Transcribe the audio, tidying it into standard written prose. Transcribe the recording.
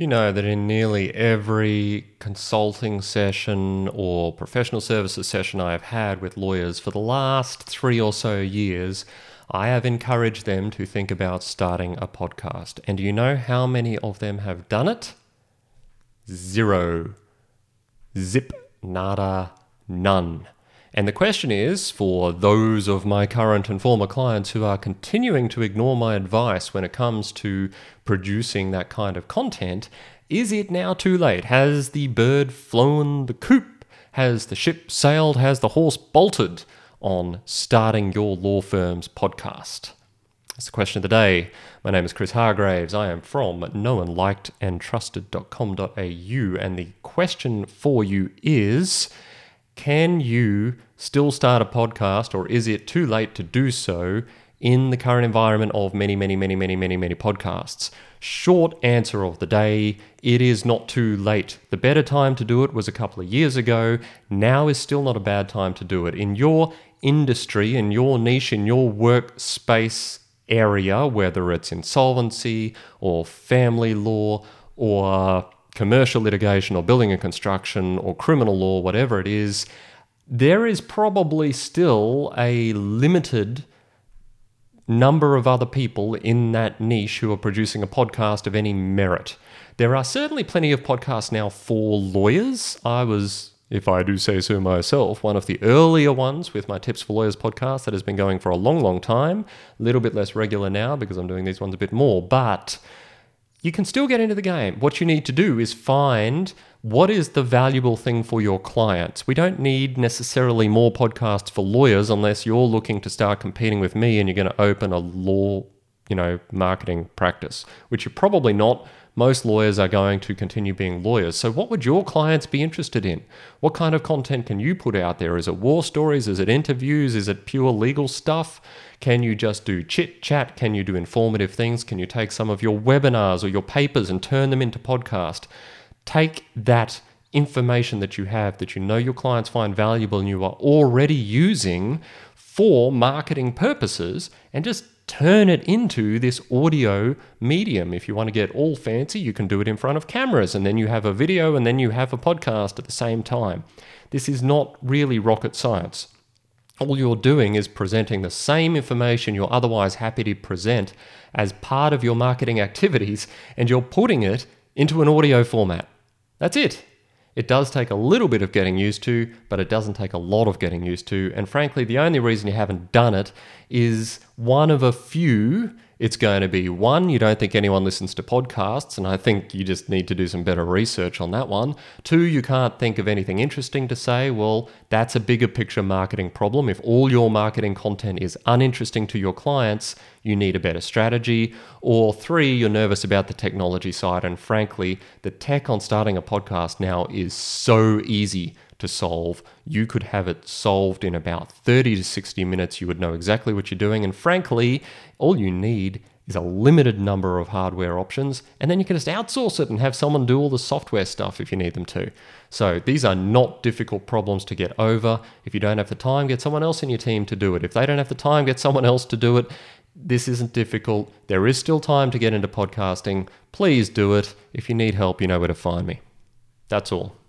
Do you know that in nearly every consulting session or professional services session I have had with lawyers for the last 3 or so years, I have encouraged them to think about starting a podcast. And do you know how many of them have done it? 0. Zip, nada, none. And the question is, for those of my current and former clients who are continuing to ignore my advice when it comes to producing that kind of content, is it now too late? Has the bird flown the coop? Has the ship sailed? Has the horse bolted on starting your law firm's podcast? That's the question of the day. My name is Chris Hargreaves. I am from noonelikedandtrusted.com.au, and the question for you is, can you still start a podcast, or is it too late to do so in the current environment of many podcasts? Short answer of the day, it is not too late. The better time to do it was a couple of years ago. Now is still not a bad time to do it. In your industry, in your niche, in your workspace area, whether it's insolvency or family law or commercial litigation or building and construction or criminal law, whatever it is, there is probably still a limited number of other people in that niche who are producing a podcast of any merit. There are certainly plenty of podcasts now for lawyers. I was, if I do say so myself, one of the earlier ones with my Tips for Lawyers podcast that has been going for a long time. A little bit less regular now because I'm doing these ones a bit more, but you can still get into the game. What you need to do is find what is the valuable thing for your clients. We don't need necessarily more podcasts for lawyers unless you're looking to start competing with me and you're going to open a law, marketing practice, which you're probably not. Most lawyers are going to continue being lawyers. So what would your clients be interested in? What kind of content can you put out there? Is it war stories? Is it interviews? Is it pure legal stuff? Can you just do chit chat? Can you do informative things? Can you take some of your webinars or your papers and turn them into podcast? Take that information that you have, that you know your clients find valuable and you are already using for marketing purposes, and just turn it into this audio medium. If you want to get all fancy, you can do it in front of cameras, and then you have a video, and then you have a podcast at the same time. This is not really rocket science. All you're doing is presenting the same information you're otherwise happy to present as part of your marketing activities, and you're putting it into an audio format. That's it. It does take a little bit of getting used to, but it doesn't take a lot of getting used to. And frankly, the only reason you haven't done it is one of a few. It's going to be one, you don't think anyone listens to podcasts, and I think you just need to do some better research on that one. 2, you can't think of anything interesting to say. Well, that's a bigger picture marketing problem. If all your marketing content is uninteresting to your clients, you need a better strategy. Or 3, you're nervous about the technology side, and frankly, the tech on starting a podcast now is so easy to solve. You could have it solved in about 30 to 60 minutes. You would know exactly what you're doing, and frankly, all you need is a limited number of hardware options, and then you can just outsource it and have someone do all the software stuff if you need them to. So these are not difficult problems to get over. If you don't have the time, get someone else in your team to do it. If they don't have the time, get someone else to do it. This isn't difficult. There is still time to get into podcasting. Please do it. If you need help, you know where to find me. That's all.